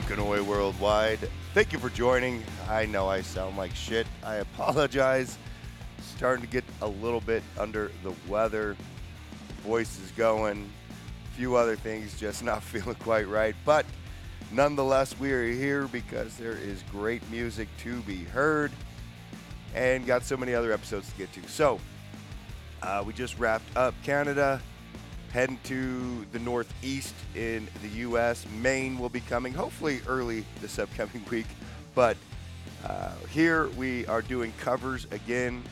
punkin' away worldwide. Thank you for joining. I know I sound like shit. I apologize. Starting to get a little bit under the weather. Voice is going. A few other things just not feeling quite right. But nonetheless, we are here because there is great music to be heard. And got so many other episodes to get to. So, we just wrapped up Canada. Heading to the northeast in the U.S. Maine will be coming, hopefully early this upcoming week. But here we are doing covers again.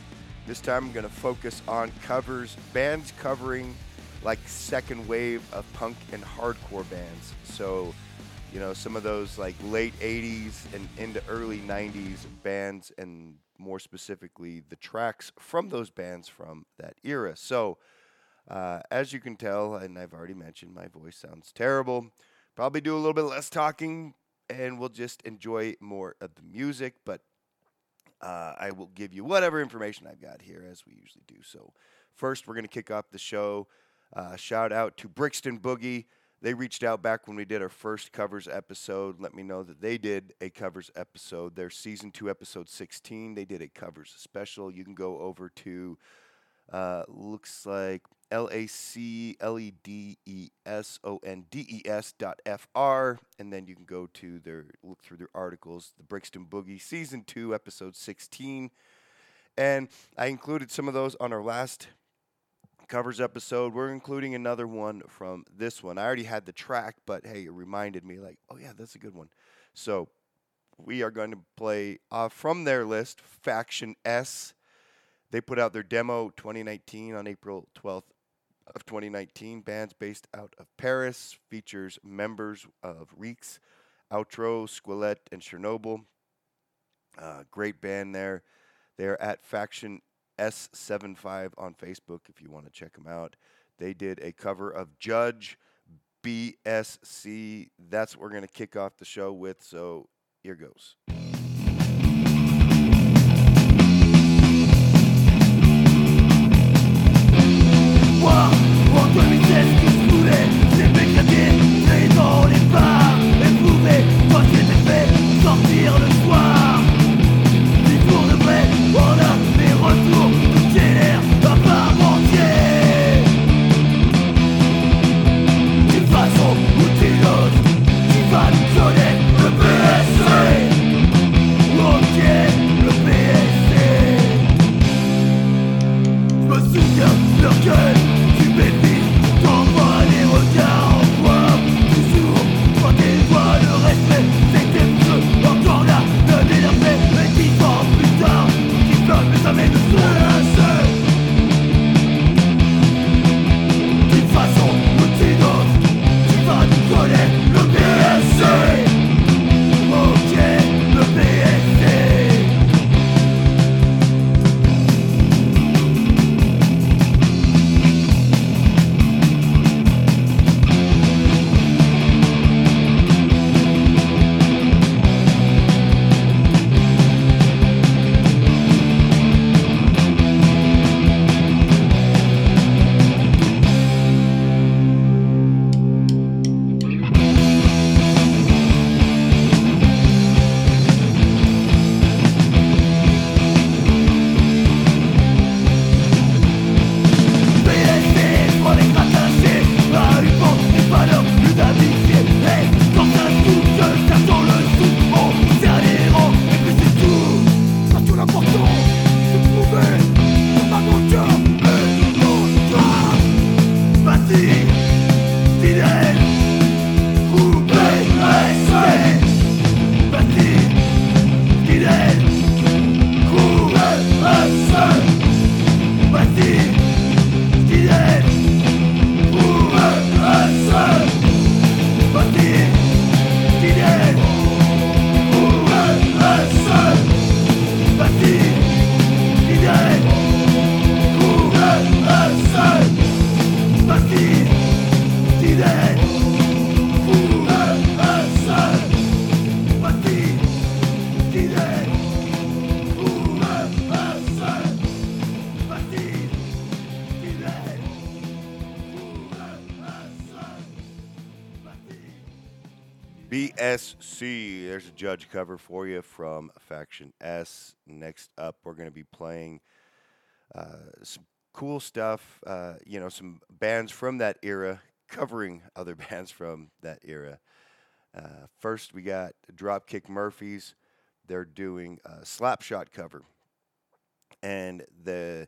This time I'm going to focus on covers, bands covering like second wave of punk and hardcore bands. So, you know, some of those like late 80s and into early 90s bands, and more specifically the tracks from those bands from that era. So, as you can tell, and I've already mentioned, my voice sounds terrible. Probably do a little bit less talking, and we'll just enjoy more of the music, but I will give you whatever information I've got here, as we usually do. So first, we're going to kick off the show. Shout out to Brixton Boogie. They reached out back when we did our first covers episode. Let me know that they did a covers episode. Their Season 2, Episode 16, they did a covers special. You can go over to, looks like... LACLEDESONDES.FR, and then you can go to their, look through their articles, the Brixton Boogie, Season 2, Episode 16, and I included some of those on our last covers episode. We're including another one from this one. I already had the track, but hey, it reminded me like, oh yeah, that's a good one. So we are going to play from their list, Faction S. They put out their demo 2019 on April 12th of 2019. Bands based out of Paris, features members of Reeks, Outro, Squelette, and Chernobyl. Great band there. They're at Faction S75 on Facebook if you want to check them out. They did a cover of Judge BSC. That's what we're going to kick off the show with, so here goes. Entre mes fesses qui se coulaient, j'ai pécadé, j'ai dans les bars, éprouvé, toi qui t'es fait sortir le soir. Des tours de vrai, on a mes retours, tout génère, va pas mentir. D'une façon ou d'une autre, tu vas nous donner le PSC. Ok, le PSC. Je me souviens de leur gueule. Baby, don't SC. There's a Judge cover for you from Faction S. Next up, we're going to be playing some cool stuff, you know, some bands from that era covering other bands from that era. First, we got Dropkick Murphys. They're doing a Slapshot cover. And the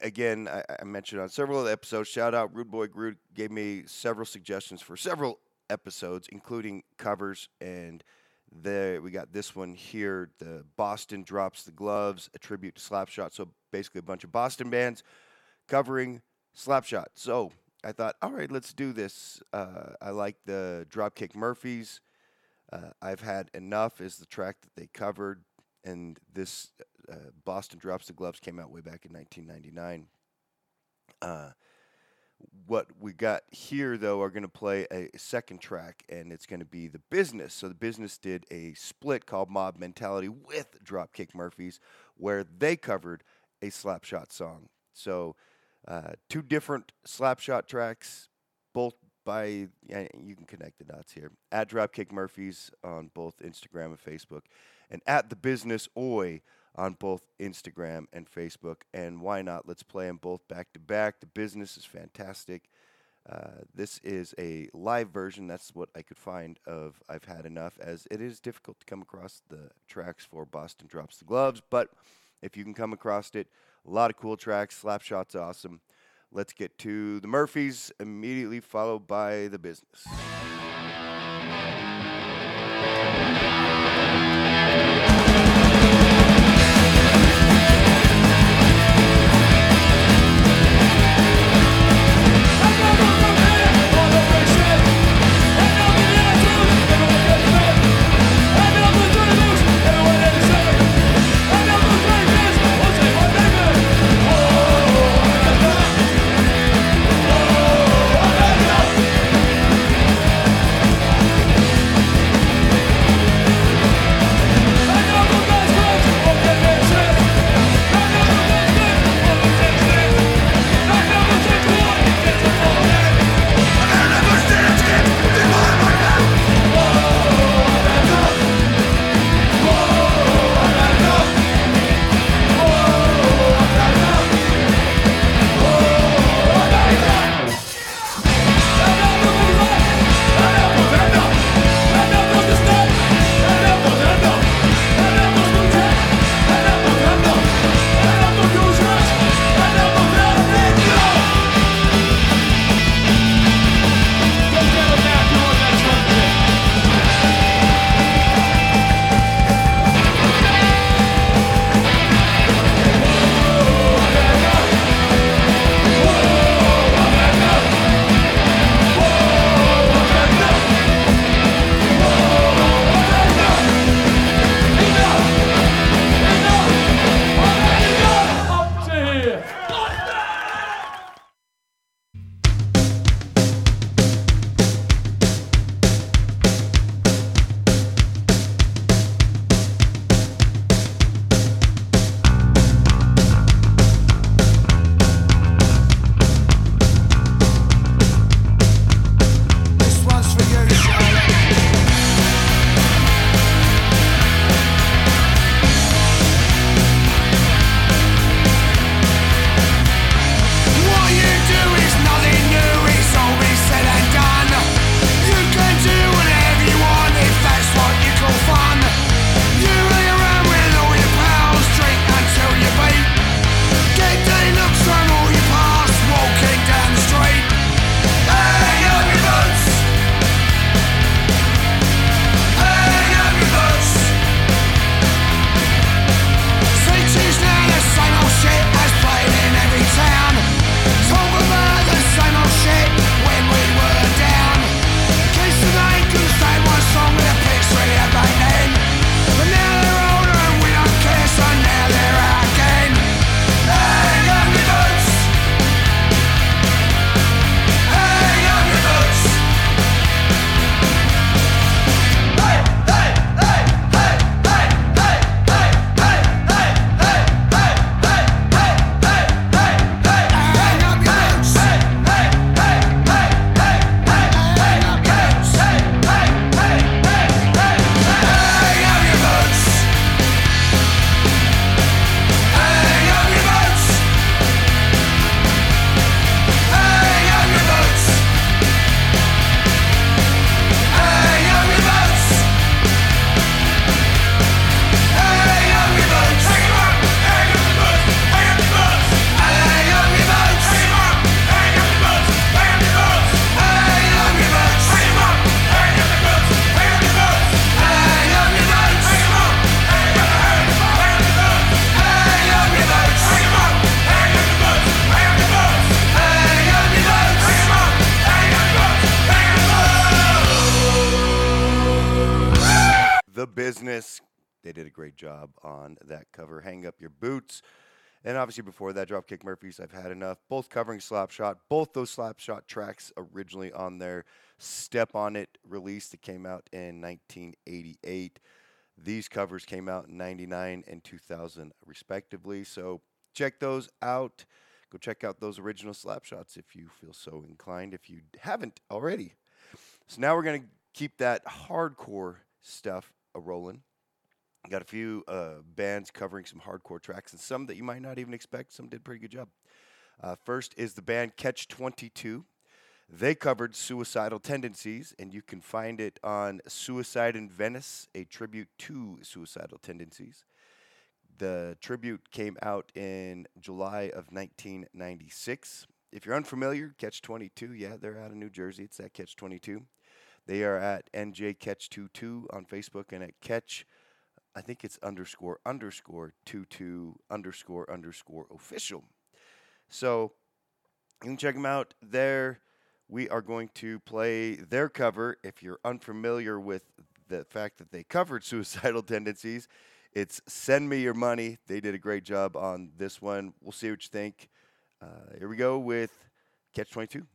again, I mentioned on several of the episodes, shout out Rude Boy Groot gave me several suggestions for several episodes, including covers. And we got this one here, the Boston Drops the Gloves, a tribute to Slapshot. So basically a bunch of Boston bands covering Slapshot. So I thought, all right, let's do this. I like the Dropkick Murphys. I've Had Enough is the track that they covered. And this Boston Drops the Gloves came out way back in 1999. What we got here, though, are going to play a second track, and it's going to be The Business. So The Business did a split called Mob Mentality with Dropkick Murphys, where they covered a Slapshot song. So two different Slapshot tracks, both by, you can connect the dots here, at Dropkick Murphys on both Instagram and Facebook, and at The Business Oi on both Instagram and Facebook. And why not? Let's play them both back to back. The Business is fantastic. This is a live version. That's what I could find of I've Had Enough, as it is difficult to come across the tracks for Boston Drops the Gloves. But if you can come across it, a lot of cool tracks. Slapshot's awesome. Let's get to the Murphys, immediately followed by The Business. They did a great job on that cover, Hang Up Your Boots. And obviously before that, Dropkick Murphys, I've Had Enough, both covering Slapshot. Both those Slapshot tracks originally on their Step On It release that came out in 1988. These covers came out in 99 and 2000 respectively. So check those out. Go check out those original Slapshots if you feel so inclined, if you haven't already. So now we're going to keep that hardcore stuff a-rolling. Got a few bands covering some hardcore tracks, and some that you might not even expect. Some did a pretty good job. First is the band Catch-22. They covered Suicidal Tendencies, and you can find it on Suicide in Venice, a tribute to Suicidal Tendencies. The tribute came out in July of 1996. If you're unfamiliar, Catch-22, yeah, they're out of New Jersey. It's that Catch-22. They are at NJ Catch-22 on Facebook, and at Catch, I think it's __22__official. So you can check them out there. We are going to play their cover. If you're unfamiliar with the fact that they covered Suicidal Tendencies, it's Send Me Your Money. They did a great job on this one. We'll see what you think. Here we go with Catch-22.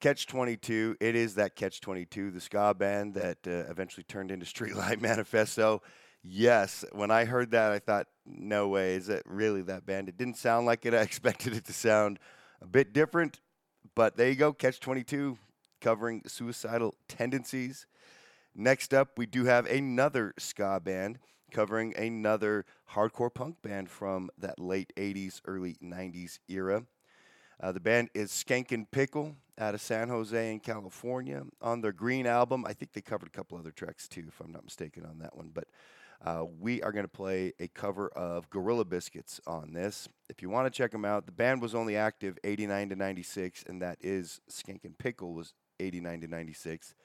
Catch-22, it is that Catch-22, the ska band that eventually turned into Streetlight Manifesto. Yes, when I heard that, I thought, no way, is it really that band? It didn't sound like it. I expected it to sound a bit different, but there you go, Catch-22, covering Suicidal Tendencies. Next up, we do have another ska band covering another hardcore punk band from that late 80s, early 90s era. The band is Skankin' Pickle out of San Jose in California. On their Green album, I think they covered a couple other tracks too, if I'm not mistaken on that one. But we are going to play a cover of Gorilla Biscuits on this. If you want to check them out, the band was only active 89 to 96, and that is Skankin' Pickle was 89 to 96.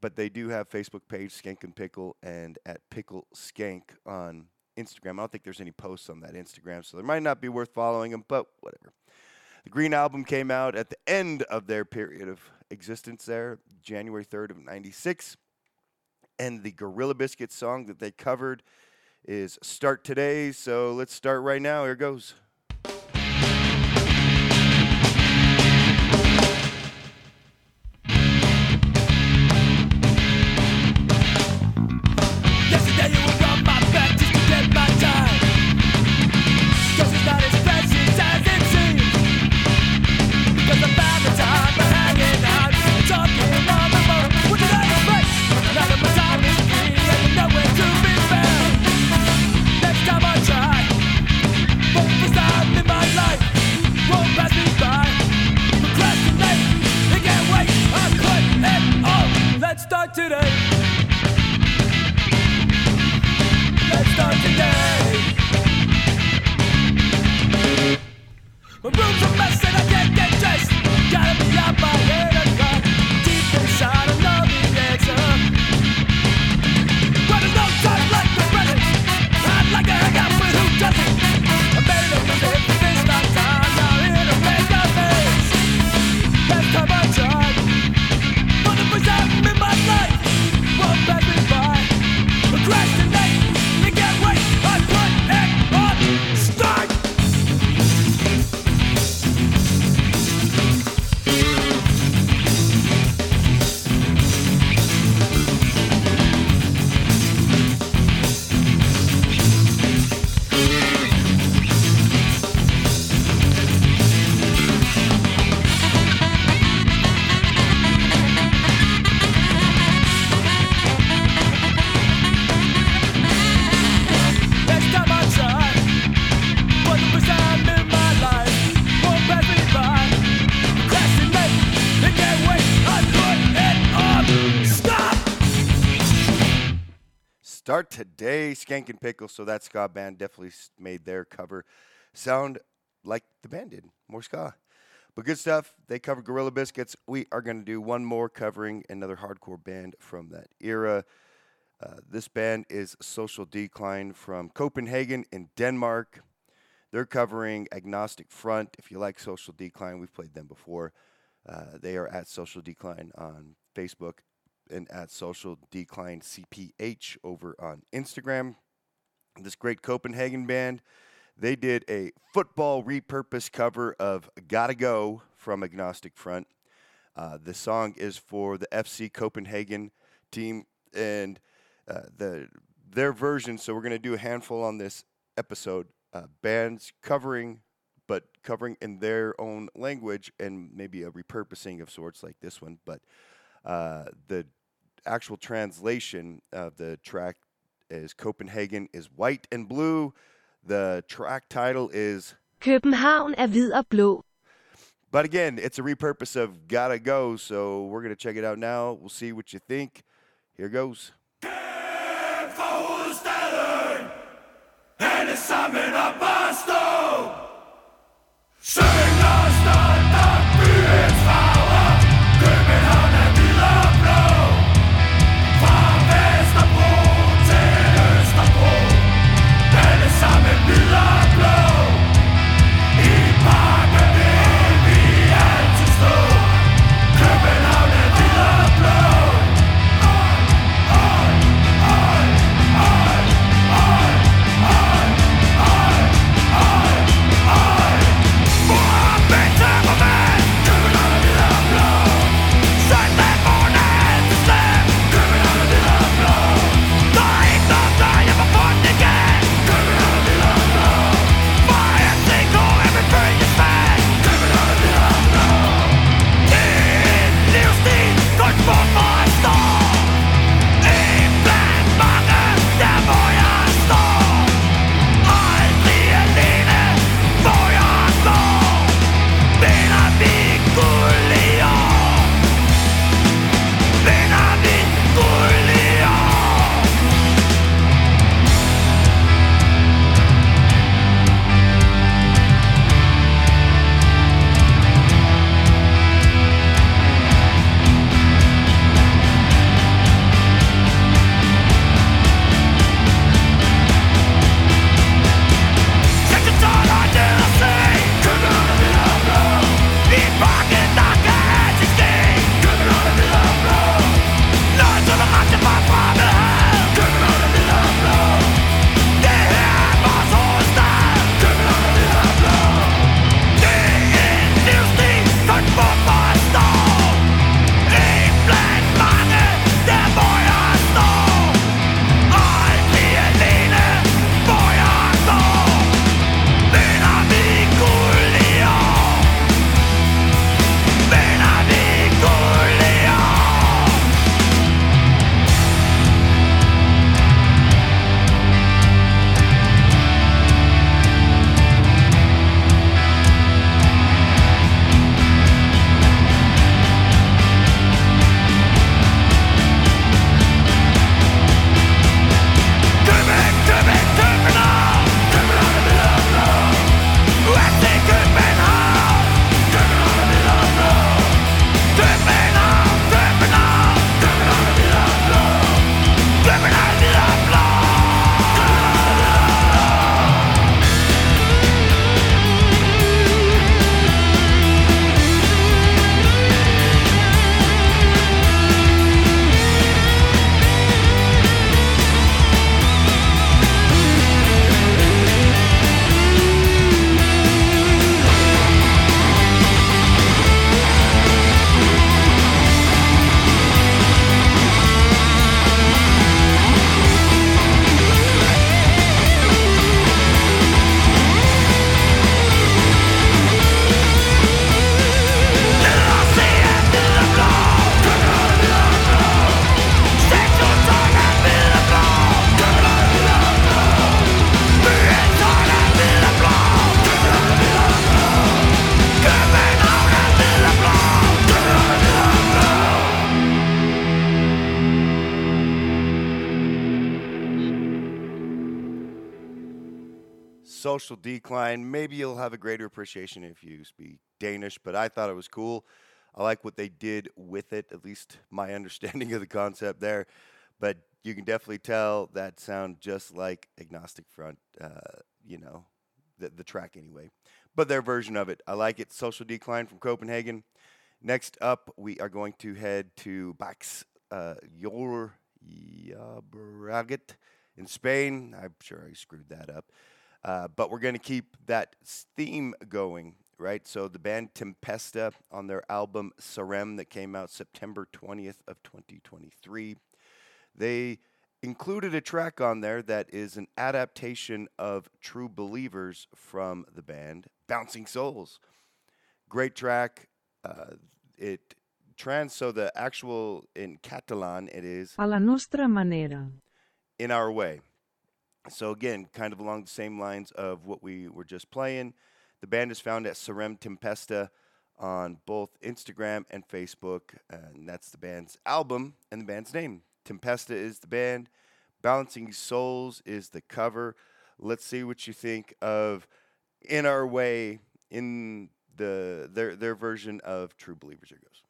But they do have Facebook page, Skankin' Pickle, and at Pickle Skank on Instagram. I don't think there's any posts on that Instagram, so they might not be worth following them, but whatever. The Green album came out at the end of their period of existence there, January 3rd of 96. And the Gorilla Biscuits song that they covered is Start Today, so let's start right now. Here goes. Start Today, Skankin' Pickle. So that ska band definitely made their cover sound like the band did, more ska. But good stuff. They covered Gorilla Biscuits. We are going to do one more covering another hardcore band from that era. This band is Social Decline from Copenhagen in Denmark. They're covering Agnostic Front. If you like Social Decline, we've played them before. They are at Social Decline on Facebook and at Social Decline CPH over on Instagram. This great Copenhagen band, they did a football repurposed cover of Gotta Go from Agnostic Front. The song is for the FC Copenhagen team and their version, so we're going to do a handful on this episode. Bands covering, but covering in their own language and maybe a repurposing of sorts like this one, but the actual translation of the track is Copenhagen is white and blue. The track title is København er hvid og blå. But again, it's a repurpose of Gotta Go, so we're going to check it out now. We'll see what you think. Here goes. Kæmp for hovedstaden. Alle sammen op og stå. Søg og stolt op byens farver. København er hvid og blå. Fra Vesterbro til Østerbro. Alle sammen hvid og blå. I parken vil vi altid stå. København er hvid og blå. On, on, on, on, on, on, on, on, on, on. For bedre for mig. Social Decline. Maybe you'll have a greater appreciation if you speak Danish, but I thought it was cool. I like what they did with it, at least my understanding of the concept there. But you can definitely tell that sound just like Agnostic Front, you know, the track anyway. But their version of it, I like it. Social Decline from Copenhagen. Next up, we are going to head to Bax Llobregat in Spain. I'm sure I screwed that up. But we're going to keep that theme going, right? So the band Tempesta on their album Serem that came out September 20th of 2023. They included a track on there that is an adaptation of True Believers from the band Bouncing Souls. Great track. It trans, so the actual in Catalan it is a la nostra manera, in our way. So again, kind of along the same lines of what we were just playing. The band is found at Serem Tempesta on both Instagram and Facebook, and that's the band's album and the band's name. Tempesta is the band. Bouncing Souls is the cover. Let's see what you think of In Our Way in their version of True Believers. Here goes.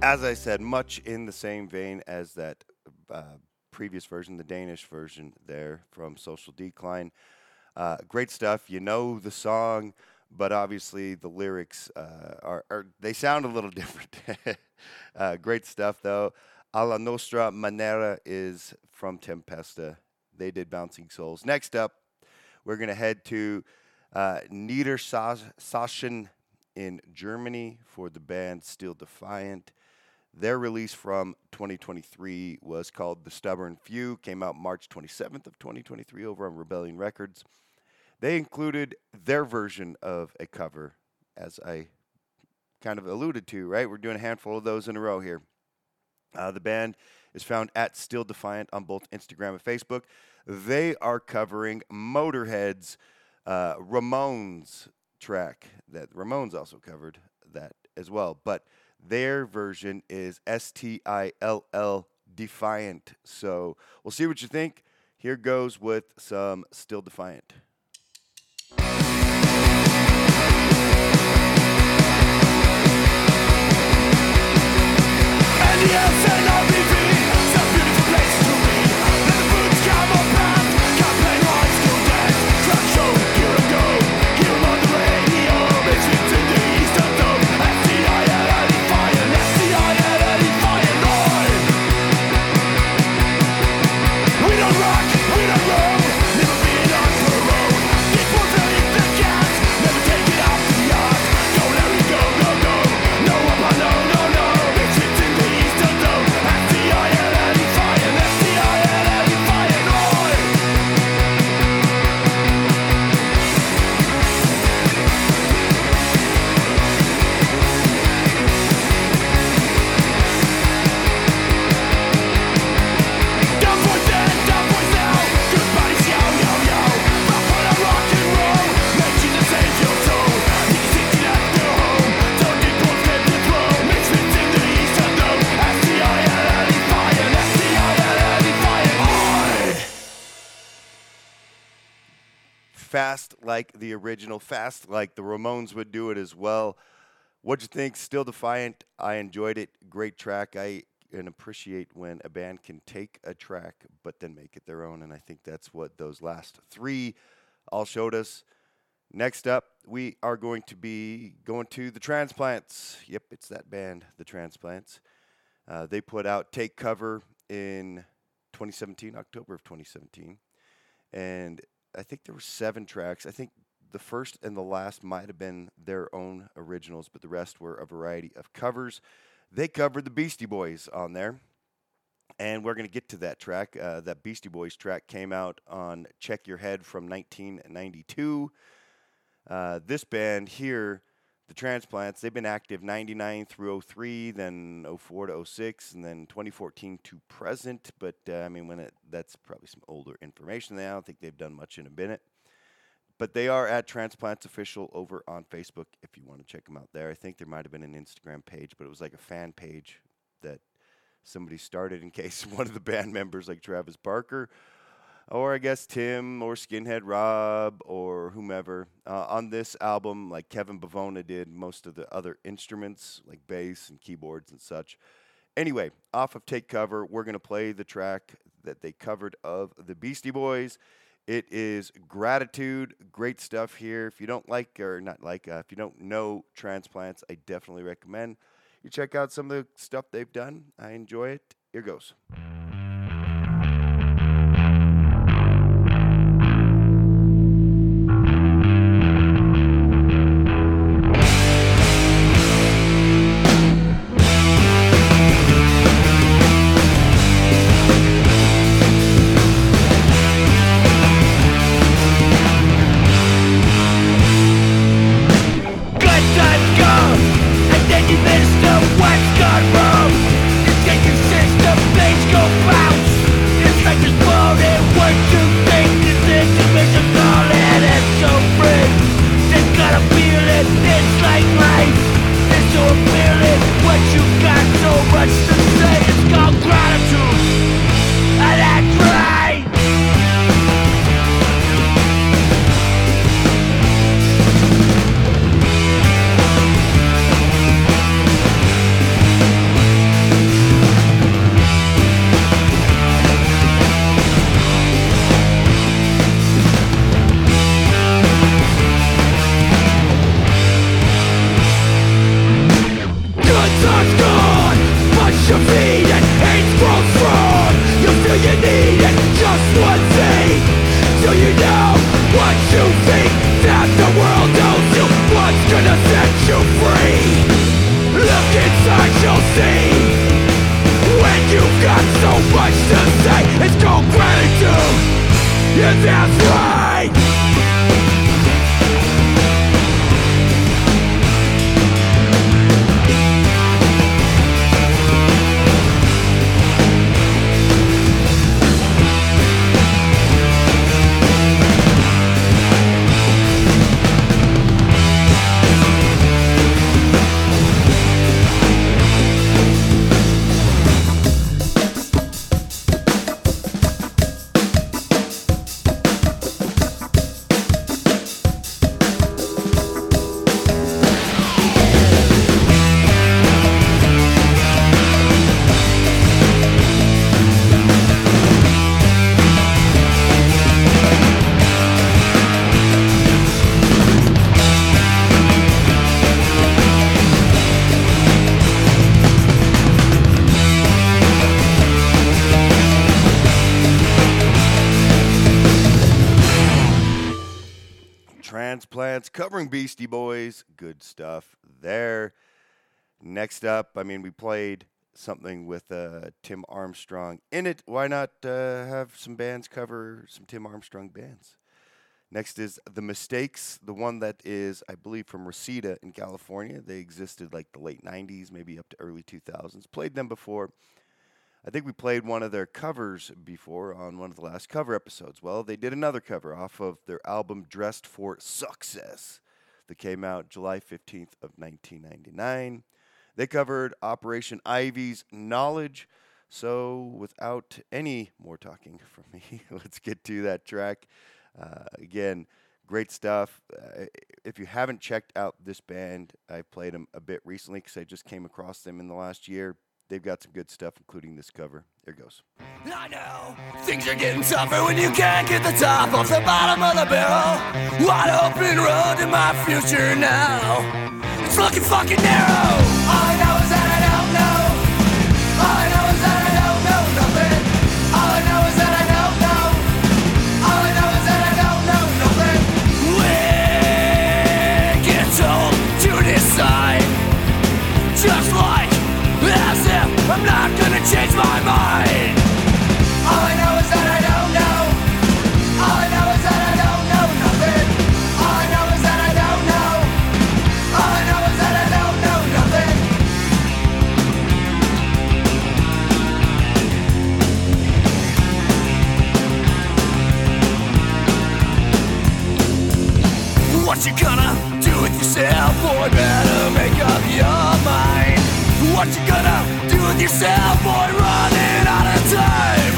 As I said, much in the same vein as that previous version, the Danish version there from Social Decline. Great stuff. You know the song, but obviously the lyrics they sound a little different. Great stuff, though. A la Nostra Manera is from Tempesta. They did Bouncing Souls. Next up, we're going to head to Niedersachsen in Germany for the band Steel Defiant. Their release from 2023 was called The Stubborn Few, came out March 27th of 2023 over on Rebellion Records. They included their version of a cover, as I kind of alluded to, right? We're doing a handful of those in a row here. The band is found at Steel Defiant on both Instagram and Facebook. They are covering Motorhead's Ramones track. That Ramones also covered that as well, but their version is S-T-I-L-L Defiant. So we'll see what you think. Here goes with some Still Defiant. And we don't rock, we don't roll, never been on parole. Get more value than cats. fast like the original, fast like the Ramones would do it as well. What'd you think? Steel Defiant. I enjoyed it. Great track. I can appreciate when a band can take a track but then make it their own, and I think that's what those last three all showed us. Next up, we are going to be going to The Transplants. Yep, it's that band, The Transplants. They put out Take Cover in 2017, October of 2017. And I think there were 7 tracks. I think the first and the last might have been their own originals, but the rest were a variety of covers. They covered the Beastie Boys on there. And we're going to get to that track. That Beastie Boys track came out on Check Your Head from 1992. This band here, The Transplants, they've been active 99 through 03, then 04 to 06, and then 2014 to present. But, I mean, that's probably some older information there. I don't think they've done much in a minute. But they are at Transplants Official over on Facebook if you want to check them out there. I think there might have been an Instagram page, but it was like a fan page that somebody started in case one of the band members, like Travis Barker, or I guess Tim or Skinhead Rob or whomever. On this album, like Kevin Bavona did most of the other instruments, like bass and keyboards and such. Anyway, off of Take Cover, we're going to play the track that they covered of the Beastie Boys. It is Gratitude. Great stuff here. If you don't like, or not like, if you don't know Transplants, I definitely recommend you check out some of the stuff they've done. I enjoy it. Here goes. Covering Beastie Boys, good stuff there. Next up, I mean, we played something with Tim Armstrong in it. Why not have some bands cover some Tim Armstrong bands? Next is The Mistakes, the one that is, I believe, from Reseda in California. They existed like the late 90s, maybe up to early 2000s. Played them before. I think we played one of their covers before on one of the last cover episodes. Well, they did another cover off of their album Dressed for Success that came out July 15th of 1999. They covered Operation Ivy's Knowledge. So without any more talking from me, let's get to that track. Again, Great stuff. If you haven't checked out this band, I played them a bit recently because I just came across them in the last year. They've got some good stuff, including this cover. There goes. I know things are getting tougher when you can't get the top off the bottom of the barrel. Wide open road to my future now. It's looking fucking narrow. All I know is that I don't know. All I know is that I don't know nothing. All I know is that I don't know. All I know is that I don't know nothing. We get told to decide. Just like as if I'm not gonna change my mind. All I know is that I don't know. All I know is that I don't know nothing. All I know is that I don't know. All I know is that I don't know nothing. What you gonna do with yourself? Boy, better make up your mind. What you gonna do with yourself? Boy, running out of time.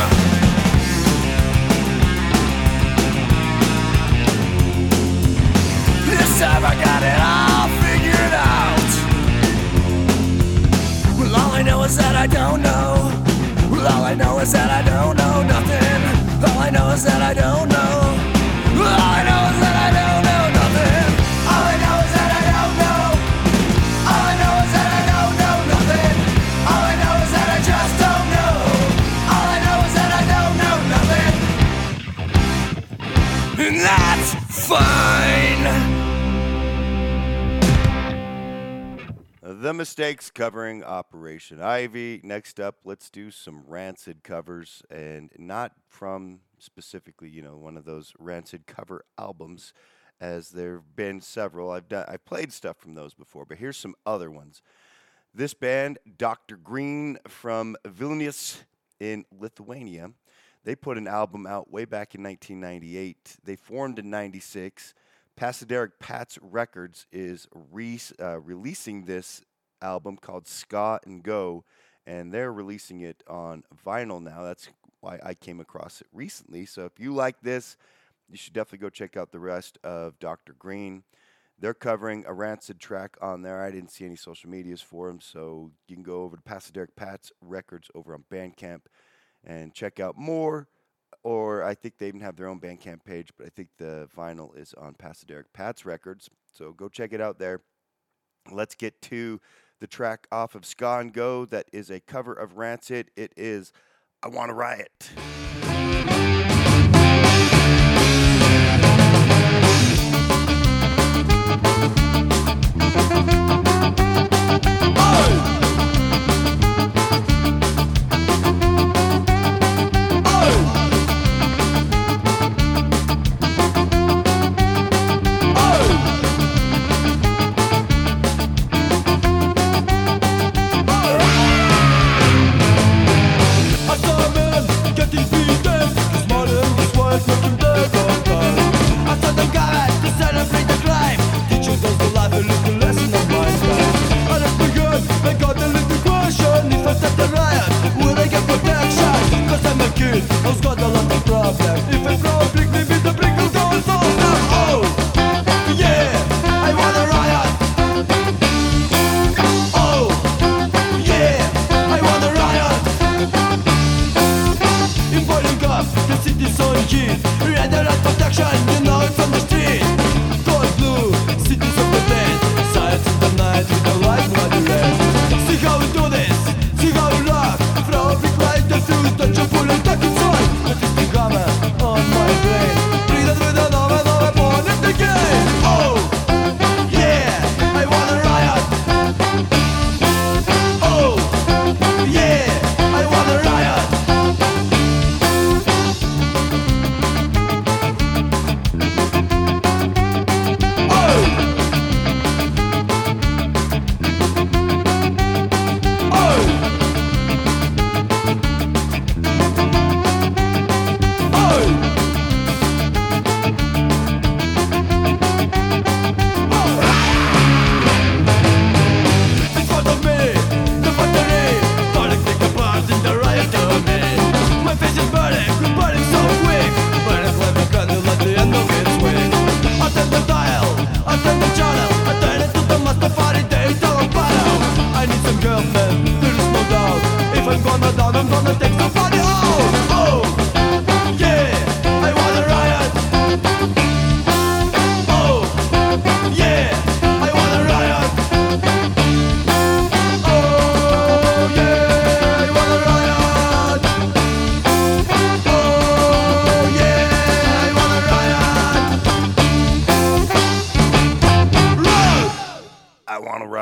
This time I got it all figured out. Well, all I know is that I don't know. Well, all I know is that I don't know nothing. All I know is that I don't know. All I know is that I don't know nothing. All I know is that I don't know. All I know is that I don't know nothing. All I know is that I just don't know. All I know is that I don't know nothing. And that's fine. The Mistakes covering Operation Ivy. Next up, let's do some Rancid covers, and not from specifically, you know, one of those Rancid cover albums, as there have been several. I've played stuff from those before, but here's some other ones. This band, Dr. Green from Vilnius in Lithuania, they put an album out way back in 1998. They formed in 96. Pasaderic Pats Records is releasing this album called Ska and Go, and they're releasing it on vinyl now. That's why I came across it recently. So if you like this, you should definitely go check out the rest of Dr. Green. They're covering a Rancid track on there. I didn't see any social medias for them, so you can go over to Pasaderic Pats Records over on Bandcamp and check out more. Or I think they even have their own Bandcamp page, but I think the vinyl is on Pasaderic Pats Records. So go check it out there. Let's get to the track off of Ska and Go that is a cover of Rancid. It is I Want to Riot.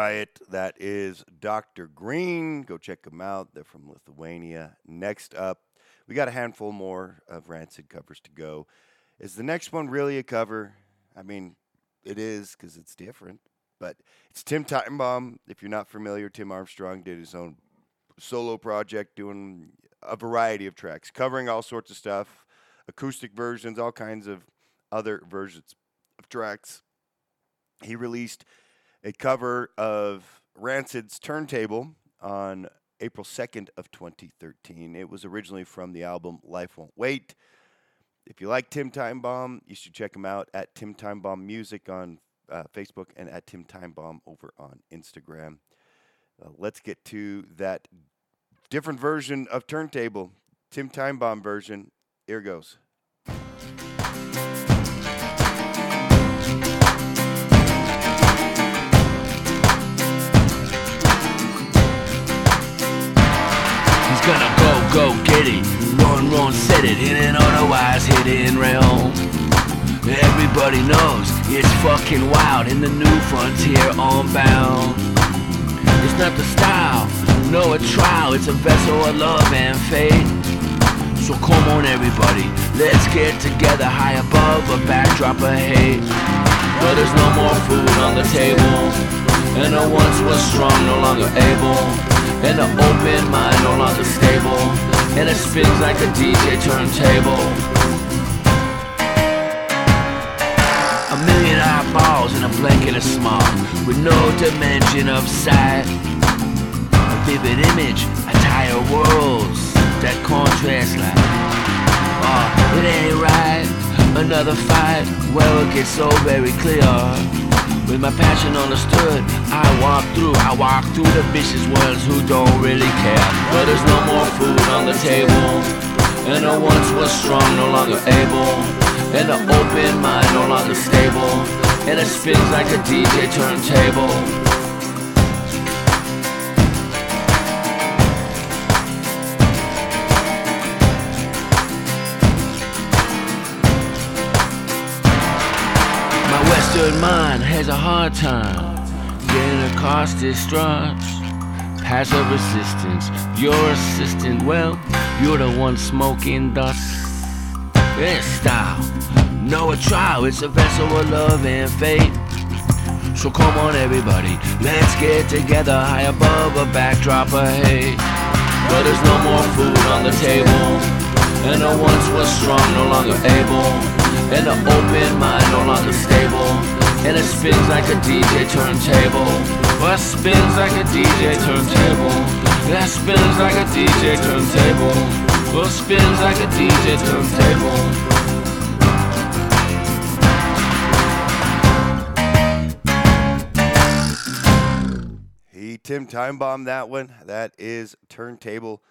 Riot. That is Dr. Green. Go check them out. They're from Lithuania. Next up, we got a handful more of Rancid covers to go. Is the next one really a cover? I mean, it is because it's different. But it's Tim Timebomb. If you're not familiar, Tim Armstrong did his own solo project doing a variety of tracks, covering all sorts of stuff, acoustic versions, all kinds of other versions of tracks. He released a cover of Rancid's Turntable on April 2nd of 2013. It was originally from the album Life Won't Wait. If you like Tim Timebomb, you should check him out at Tim Timebomb Music on Facebook and at Tim Timebomb over on Instagram. Let's get to that different version of Turntable, Tim Timebomb version. Here goes. He's gonna go, go, get it. Run, set it in an otherwise hidden realm. Everybody knows it's fucking wild in the new frontier unbound. It's not the style, no a trial, it's a vessel of love and fate. So come on everybody, let's get together high above a backdrop of hate. But there's no more food on the table, and the ones who are strong no longer able, and the open mind no longer stable, and it spins like a DJ turntable. A million eyeballs in a blanket of smog, with no dimension of sight. A vivid image, entire worlds that contrast like, oh, it ain't right. Another fight, well it gets so very clear. With my passion understood, I walk through the vicious ones who don't really care. But there's no more food on the table, and the ones who are strong no longer able, and an open mind no longer stable, and it spins like a DJ turntable. My Western mind has a hard time getting across this strut. Passive resistance, your assistant, well, you're the one smoking dust. It's style, no a trial, it's a vessel of love and faith. So come on everybody, let's get together high above a backdrop of hate. But there's no more food on the table, and the ones who are strong no longer able, and the open mind no longer stable, and it spins like a DJ turntable. Well, it spins like a DJ turntable. That spins like a DJ turntable. Well, it spins like a DJ turntable. He Tim Timebomb that one. That is Turntable.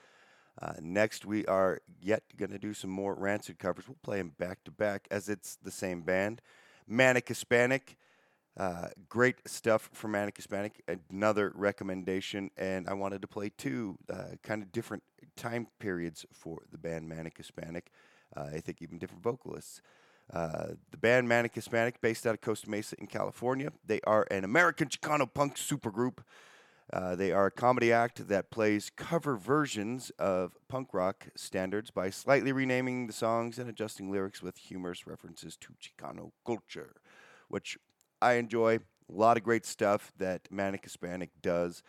Next, we are yet going to do some more Rancid covers. We'll play them back to back as it's the same band. Manic Hispanic. Great stuff from Manic Hispanic. Another recommendation, and I wanted to play two kind of different time periods for the band Manic Hispanic. I think even different vocalists. The band Manic Hispanic, based out of Costa Mesa in California. They are an American Chicano punk supergroup. They are a comedy act that plays cover versions of punk rock standards by slightly renaming the songs and adjusting lyrics with humorous references to Chicano culture, which I enjoy. A lot of great stuff that Manic Hispanic does,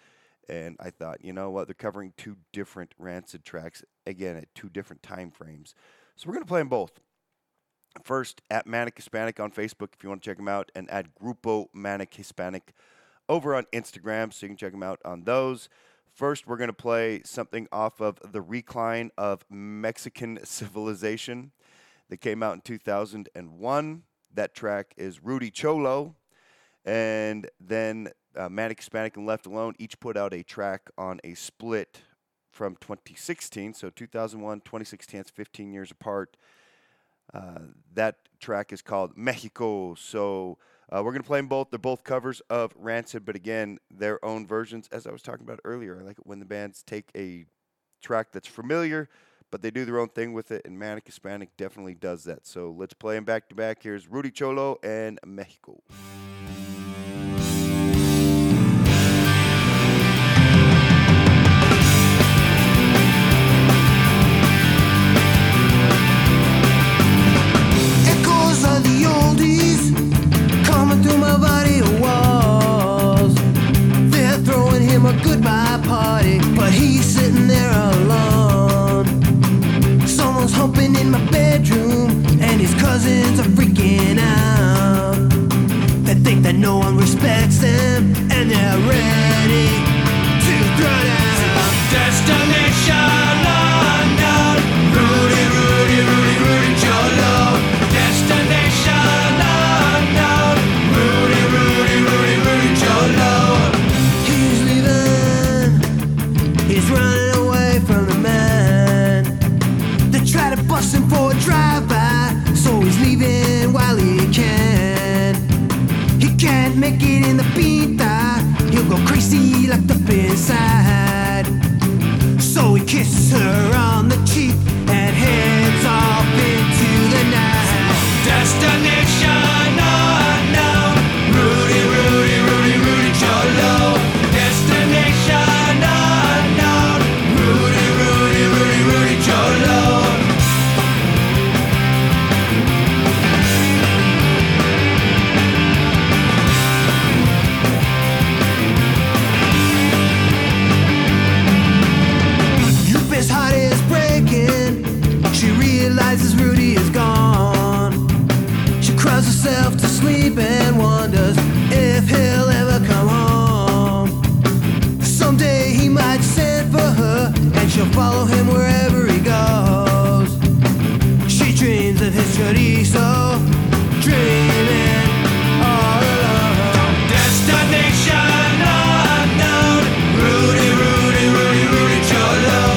and I thought, you know what, they're covering two different Rancid tracks, again, at two different time frames. So we're going to play them both. First, at Manic Hispanic on Facebook if you want to check them out, and at Grupo Manic Hispanic over on Instagram, so you can check them out on those. First, we're going to play something off of The Recline of Mexican Civilization that came out in 2001. That track is Rudy Cholo. And then Manic Hispanic and Left Alone each put out a track on a split from 2016. So 2001, 2016, it's 15 years apart. That track is called Mexico. So we're going to play them both. They're both covers of Rancid, but again, their own versions. As I was talking about earlier, I like it when the bands take a track that's familiar, but they do their own thing with it, and Manic Hispanic definitely does that. So let's play them back to back. Here's Rudy Cholo and Mexico. locked up inside. So he kisses her on the cheek and heads off into the night. Destination unknown, Rudy, Rudy, Rudy, Rudy Cholo. Destination unknown, Rudy, Rudy, Rudy, Rudy Cholo. His heart is breaking. She realizes Rudy is gone. She cries herself to sleep and wonders if he'll ever come home. Someday he might send for her, and she'll follow him wherever he goes. She dreams of his chorizo, dreaming all alone. Destination unknown, Rudy, Rudy, Rudy, Rudy Cholo.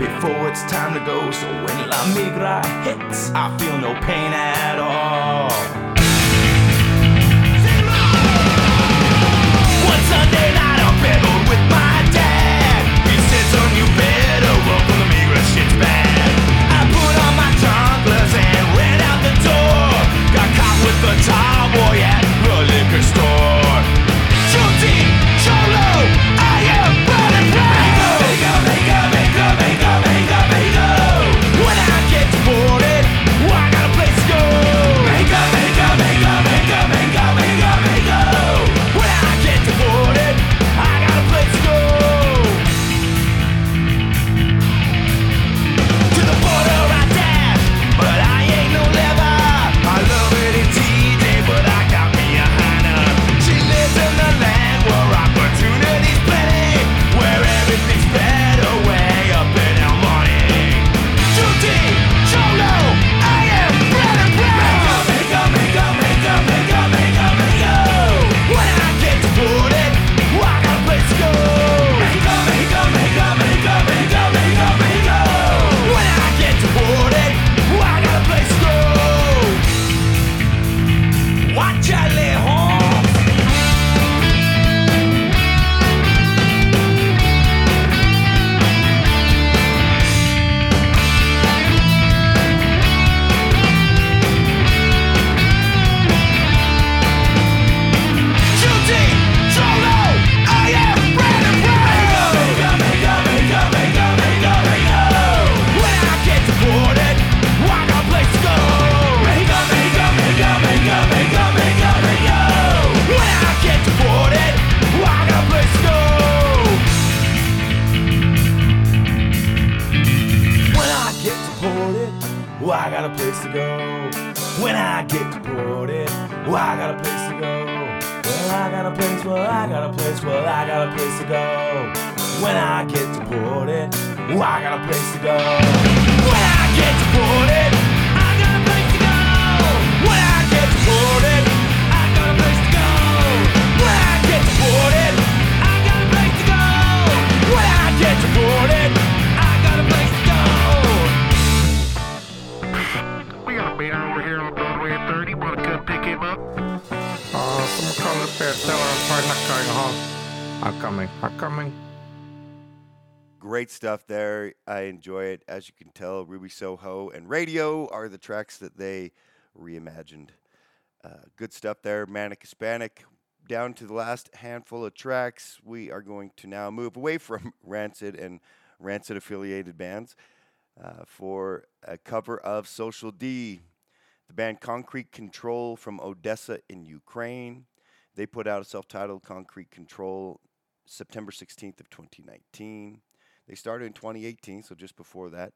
Before it's time to go, so when La Migra hits, I feel no pain at all. One Sunday night, I battled with my dad. He said, son, you better walk on the Migra, shit's bad. I put on my tonglers and ran out the door. Got caught with the tall boy at the liquor store. Choti, Cholo, I am burning down. Make up, make up, make up, make up. Great stuff there. I enjoy it. As you can tell, Ruby Soho and Radio are the tracks that they reimagined. Good stuff there. Manic Hispanic. Down to the last handful of tracks. We are going to now move away from Rancid and Rancid-affiliated bands for a cover of Social D. The band Concrete Control from Odessa in Ukraine. They put out a self-titled Concrete Control September 16th of 2019. They started in 2018, so just before that.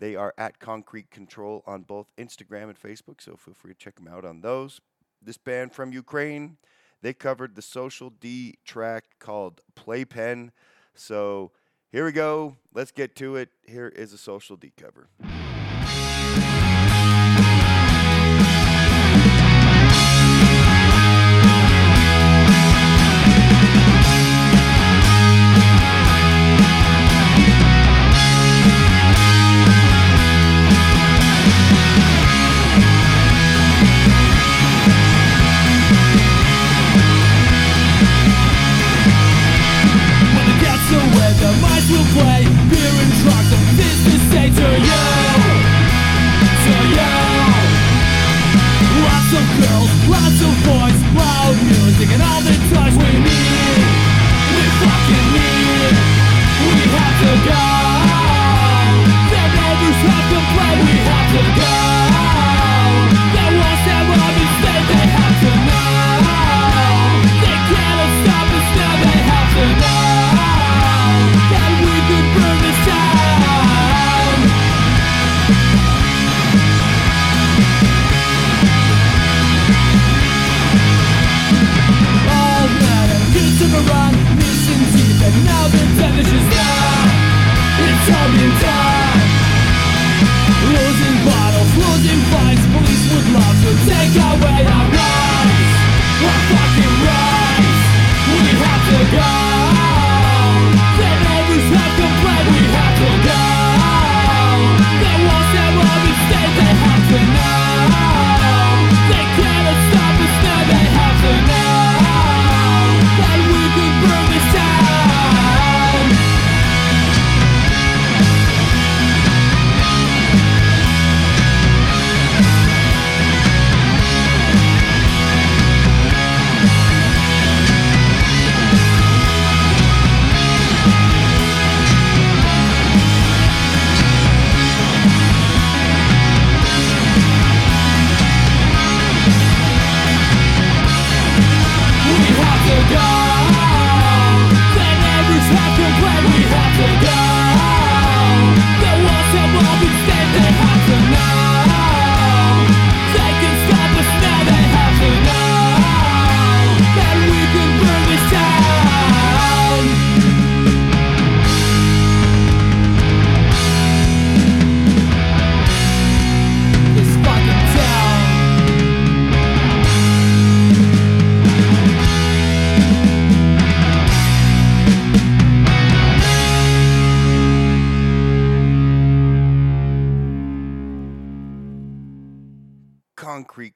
They are at Concrete Control on both Instagram and Facebook, so feel free to check them out on those. This band from Ukraine, they covered the Social D track called Playpen. So here we go. Let's get to it. Here is a Social D cover.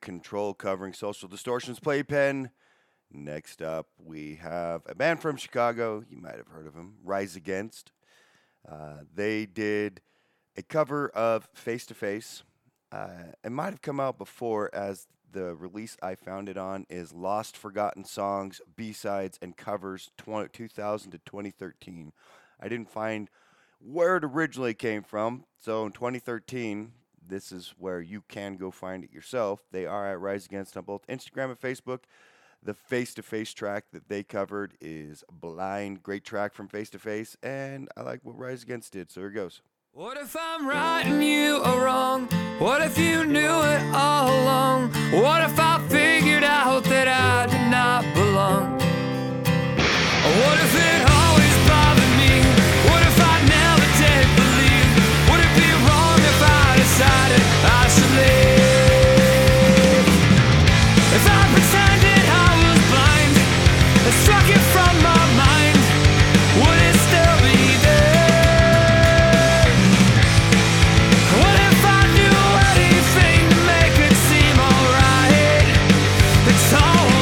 Control covering Social Distortion's Playpen. Next up, we have a band from Chicago. You might have heard of them, Rise Against. They did a cover of Face to Face. It might have come out before, as the release I found it on is Lost Forgotten Songs, B-Sides, and Covers 2000 to 2013. I didn't find where it originally came from, so in 2013... this is where you can go find it yourself. They are at Rise Against on both Instagram and Facebook. The face-to-face track that they covered is Blind. Great track from face-to-face, and I like what Rise Against did, so here goes. What if I'm right and you are wrong? What if you knew it all along? What if I figured out that I did not belong? What if it always bothered me? What if I never did believe? Would it be wrong if I decided I should live? If I pretended I was blind and struck it from my mind, would it still be there? What if I knew anything to make it seem alright? It's alright.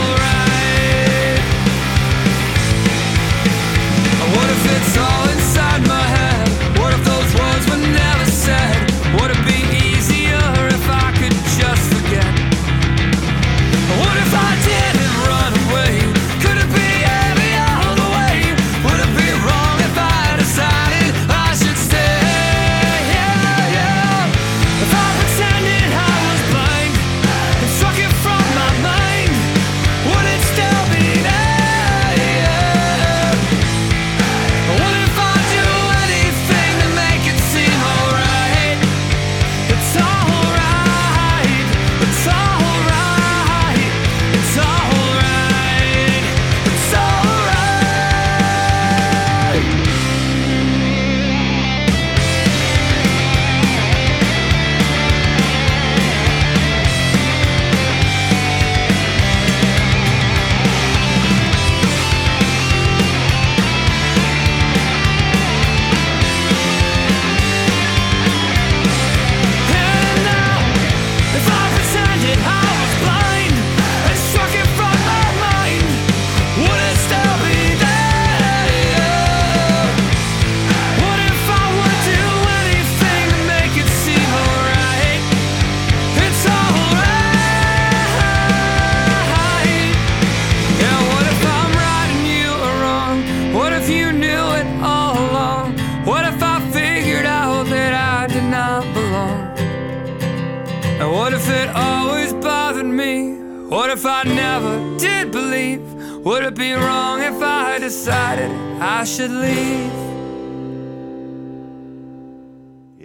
Now what if it always bothered me? What if I never did believe? Would it be wrong if I decided I should leave?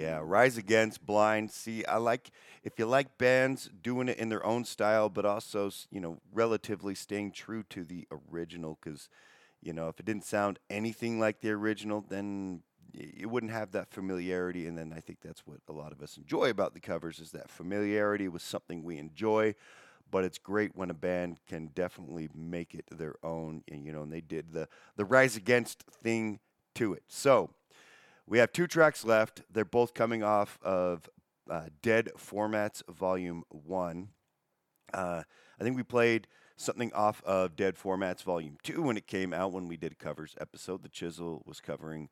Yeah, Rise Against, Blind. See, I like, if you like bands doing it in their own style, but also, you know, relatively staying true to the original, because, you know, if it didn't sound anything like the original, then it wouldn't have that familiarity. And then I think that's what a lot of us enjoy about the covers, is that familiarity with something we enjoy. But it's great when a band can definitely make it their own, and, you know, and they did the Rise Against thing to it. So we have two tracks left. They're both coming off of Dead Formats Volume 1. I think we played something off of Dead Formats Volume 2 when it came out, when we did a covers episode. The Chisel was covering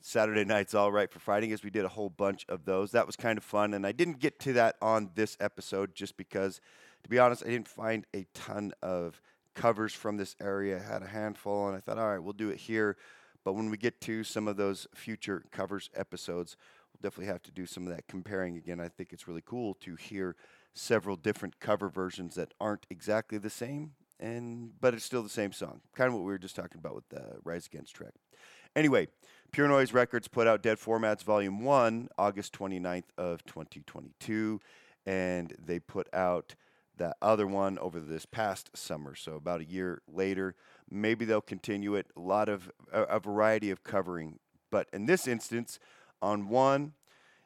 Saturday Night's All Right for Fighting, as we did a whole bunch of those. That was kind of fun, and I didn't get to that on this episode just because, to be honest, I didn't find a ton of covers from this area. I had a handful, and I thought, all right, we'll do it here. But when we get to some of those future covers episodes, we'll definitely have to do some of that comparing again. I think it's really cool to hear several different cover versions that aren't exactly the same, but it's still the same song. Kind of what we were just talking about with the Rise Against track. Anyway, Pure Noise Records put out Dead Formats Volume 1, August 29th of 2022, and they put out that other one over this past summer, so about a year later. Maybe they'll continue it, a lot of, a variety of covering, but in this instance, on one,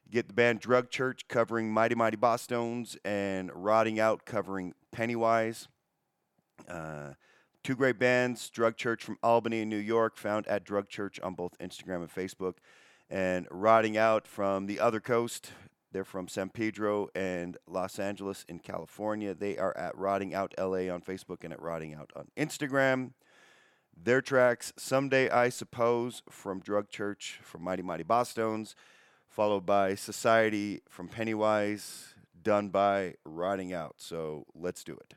you get the band Drug Church covering Mighty Mighty Bosstones, and Rotting Out covering Pennywise. Two great bands, Drug Church from Albany and New York, found at Drug Church on both Instagram and Facebook. And Rotting Out from the other coast, they're from San Pedro and Los Angeles in California. They are at Rotting Out LA on Facebook and at Rotting Out on Instagram. Their tracks, Someday I Suppose from Drug Church from Mighty Mighty Bosstones, followed by Society from Pennywise, done by Rotting Out. So let's do it.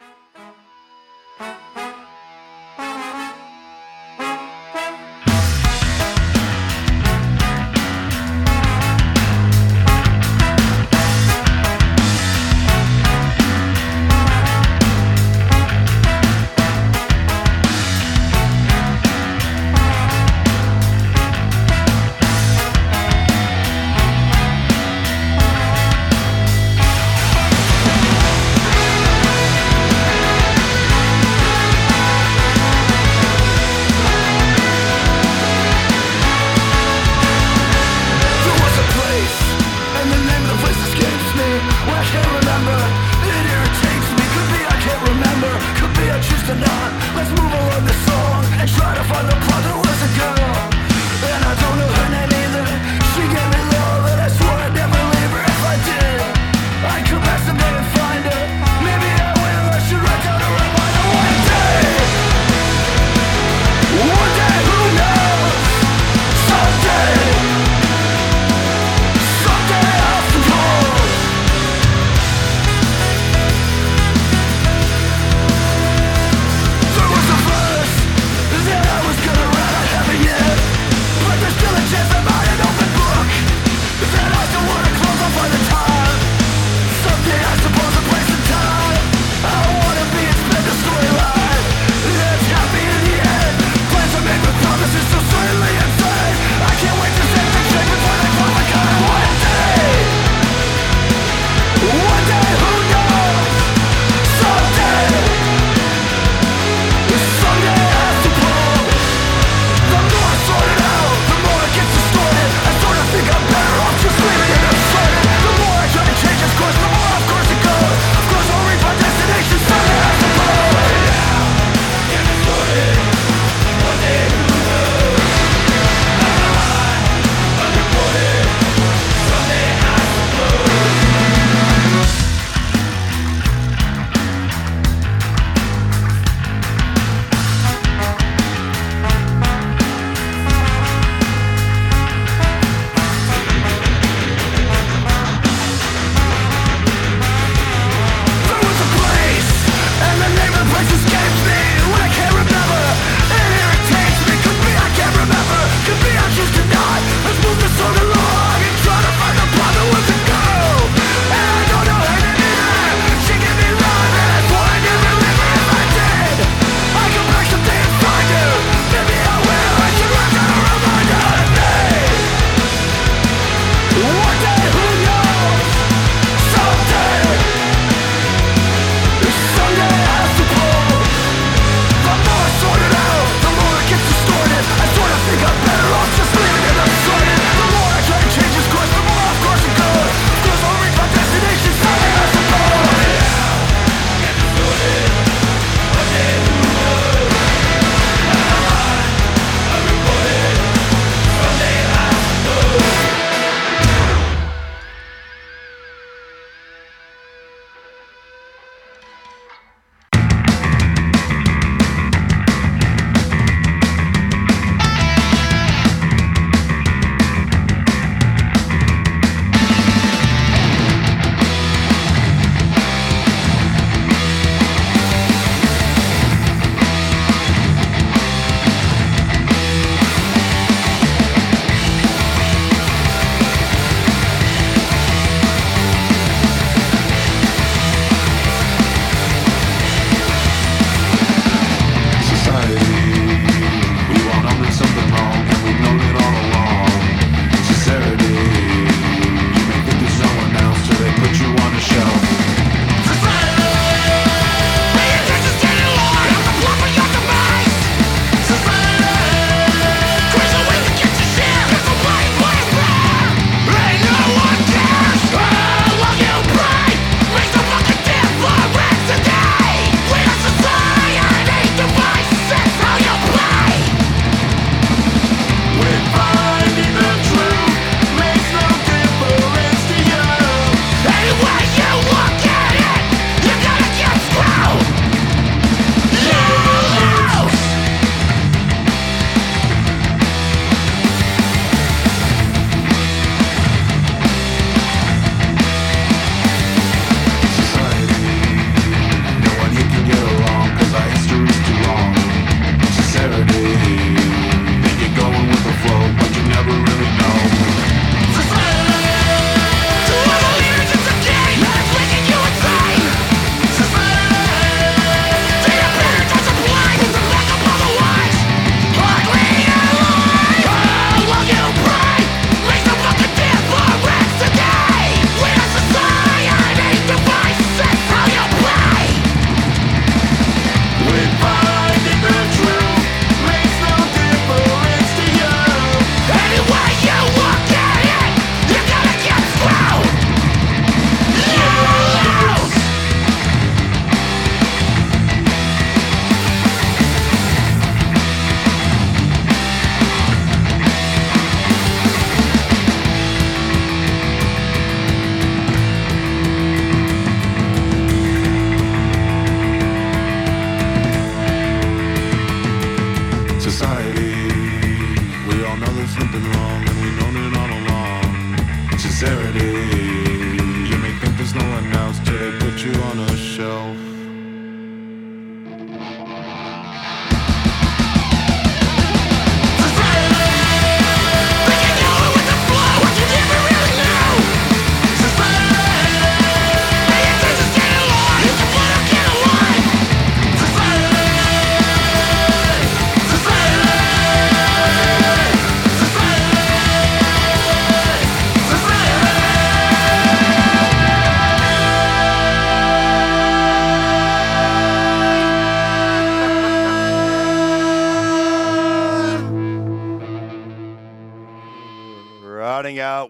sincerity. You may think there's no one else to put you on a shelf.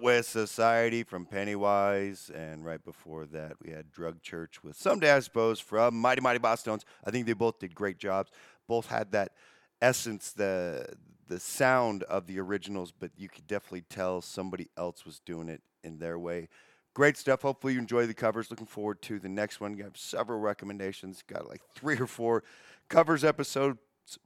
With Society from Pennywise, and right before that we had Drug Church with Someday, I suppose, from Mighty Mighty Bosstones. I think they both did great jobs. Both had that essence, the sound of the originals, but you could definitely tell somebody else was doing it in their way. Great stuff. Hopefully you enjoy the covers. Looking forward to the next one. We have several recommendations. Got like 3 or 4 covers episodes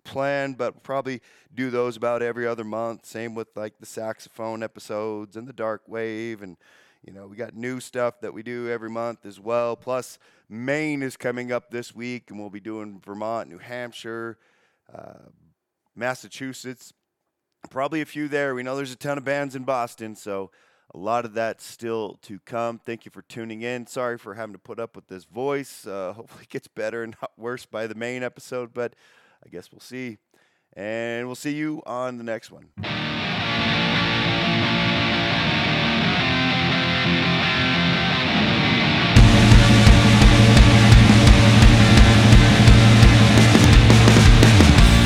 planned, but probably do those about every other month. Same with like the saxophone episodes and the dark wave, and you know, we got new stuff that we do every month as well. Plus Maine is coming up this week, and we'll be doing Vermont, New Hampshire, Massachusetts, probably a few there. We know there's a ton of bands in Boston, so a lot of that still to come. Thank you for tuning in. Sorry for having to put up with this voice. Hopefully it gets better and not worse by the Maine episode, but I guess we'll see. And we'll see you on the next one.